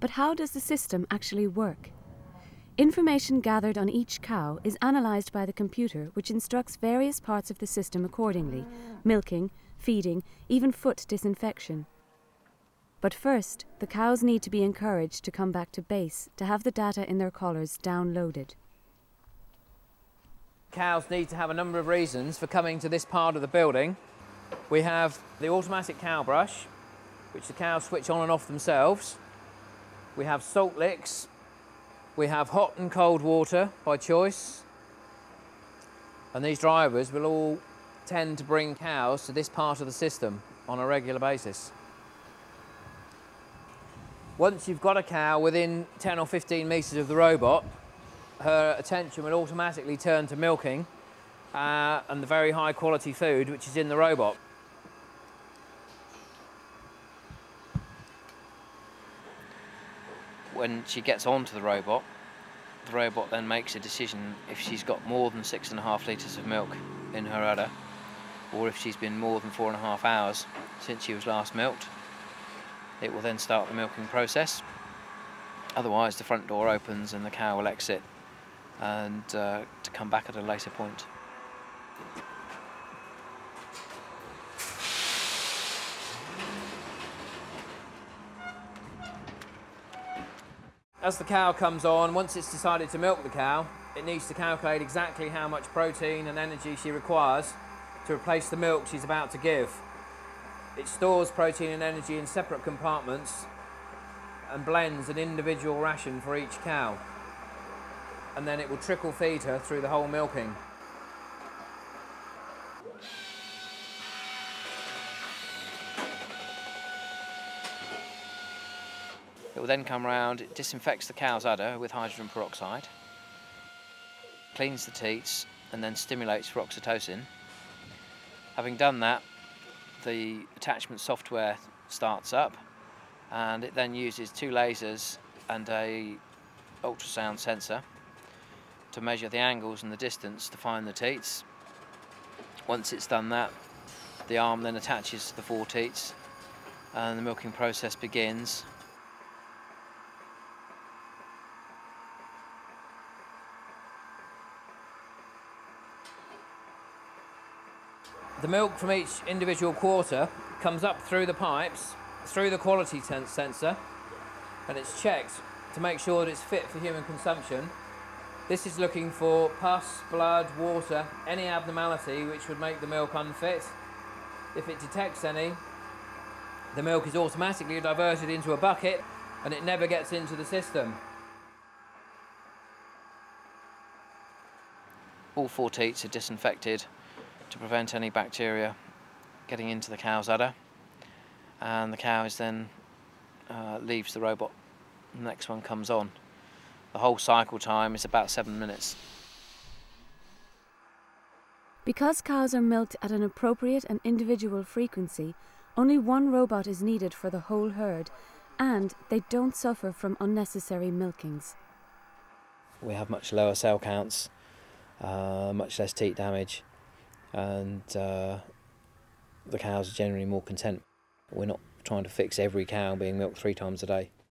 But how does the system actually work? Information gathered on each cow is analyzed by the computer, which instructs various parts of the system accordingly: milking, feeding, even foot disinfection. But first, the cows need to be encouraged to come back to base to have the data in their collars downloaded. Cows need to have a number of reasons for coming to this part of the building. We have the automatic cow brush, which the cows switch on and off themselves. We have salt licks. We have hot and cold water by choice, and these drivers will all tend to bring cows to this part of the system on a regular basis. Once you've got a cow within 10 or 15 metres of the robot, her attention will automatically turn to milking and the very high quality food which is in the robot. When she gets onto the robot then makes a decision if she's got more than 6.5 litres of milk in her udder, or if she's been more than 4.5 hours since she was last milked. It will then start the milking process. Otherwise the front door opens and the cow will exit and to come back at a later point. As the cow comes on, once it's decided to milk the cow, it needs to calculate exactly how much protein and energy she requires to replace the milk she's about to give. It stores protein and energy in separate compartments and blends an individual ration for each cow. And then it will trickle feed her through the whole milking. It will then come round, it disinfects the cow's udder with hydrogen peroxide, cleans the teats and then stimulates for oxytocin. Having done that, the attachment software starts up and it then uses 2 lasers and an ultrasound sensor to measure the angles and the distance to find the teats. Once it's done that, the arm then attaches to the 4 teats and the milking process begins. The milk from each individual quarter comes up through the pipes, through the quality sensor, and it's checked to make sure that it's fit for human consumption. This is looking for pus, blood, water, any abnormality which would make the milk unfit. If it detects any, the milk is automatically diverted into a bucket and it never gets into the system. All 4 teats are disinfected to prevent any bacteria getting into the cow's udder, and the cow is then leaves the robot and the next one comes on. The whole cycle time is about 7 minutes. Because cows are milked at an appropriate and individual frequency, only one robot is needed for the whole herd, and they don't suffer from unnecessary milkings. We have much lower cell counts, much less teat damage, and the cows are generally more content. We're not trying to fix every cow being milked 3 times a day.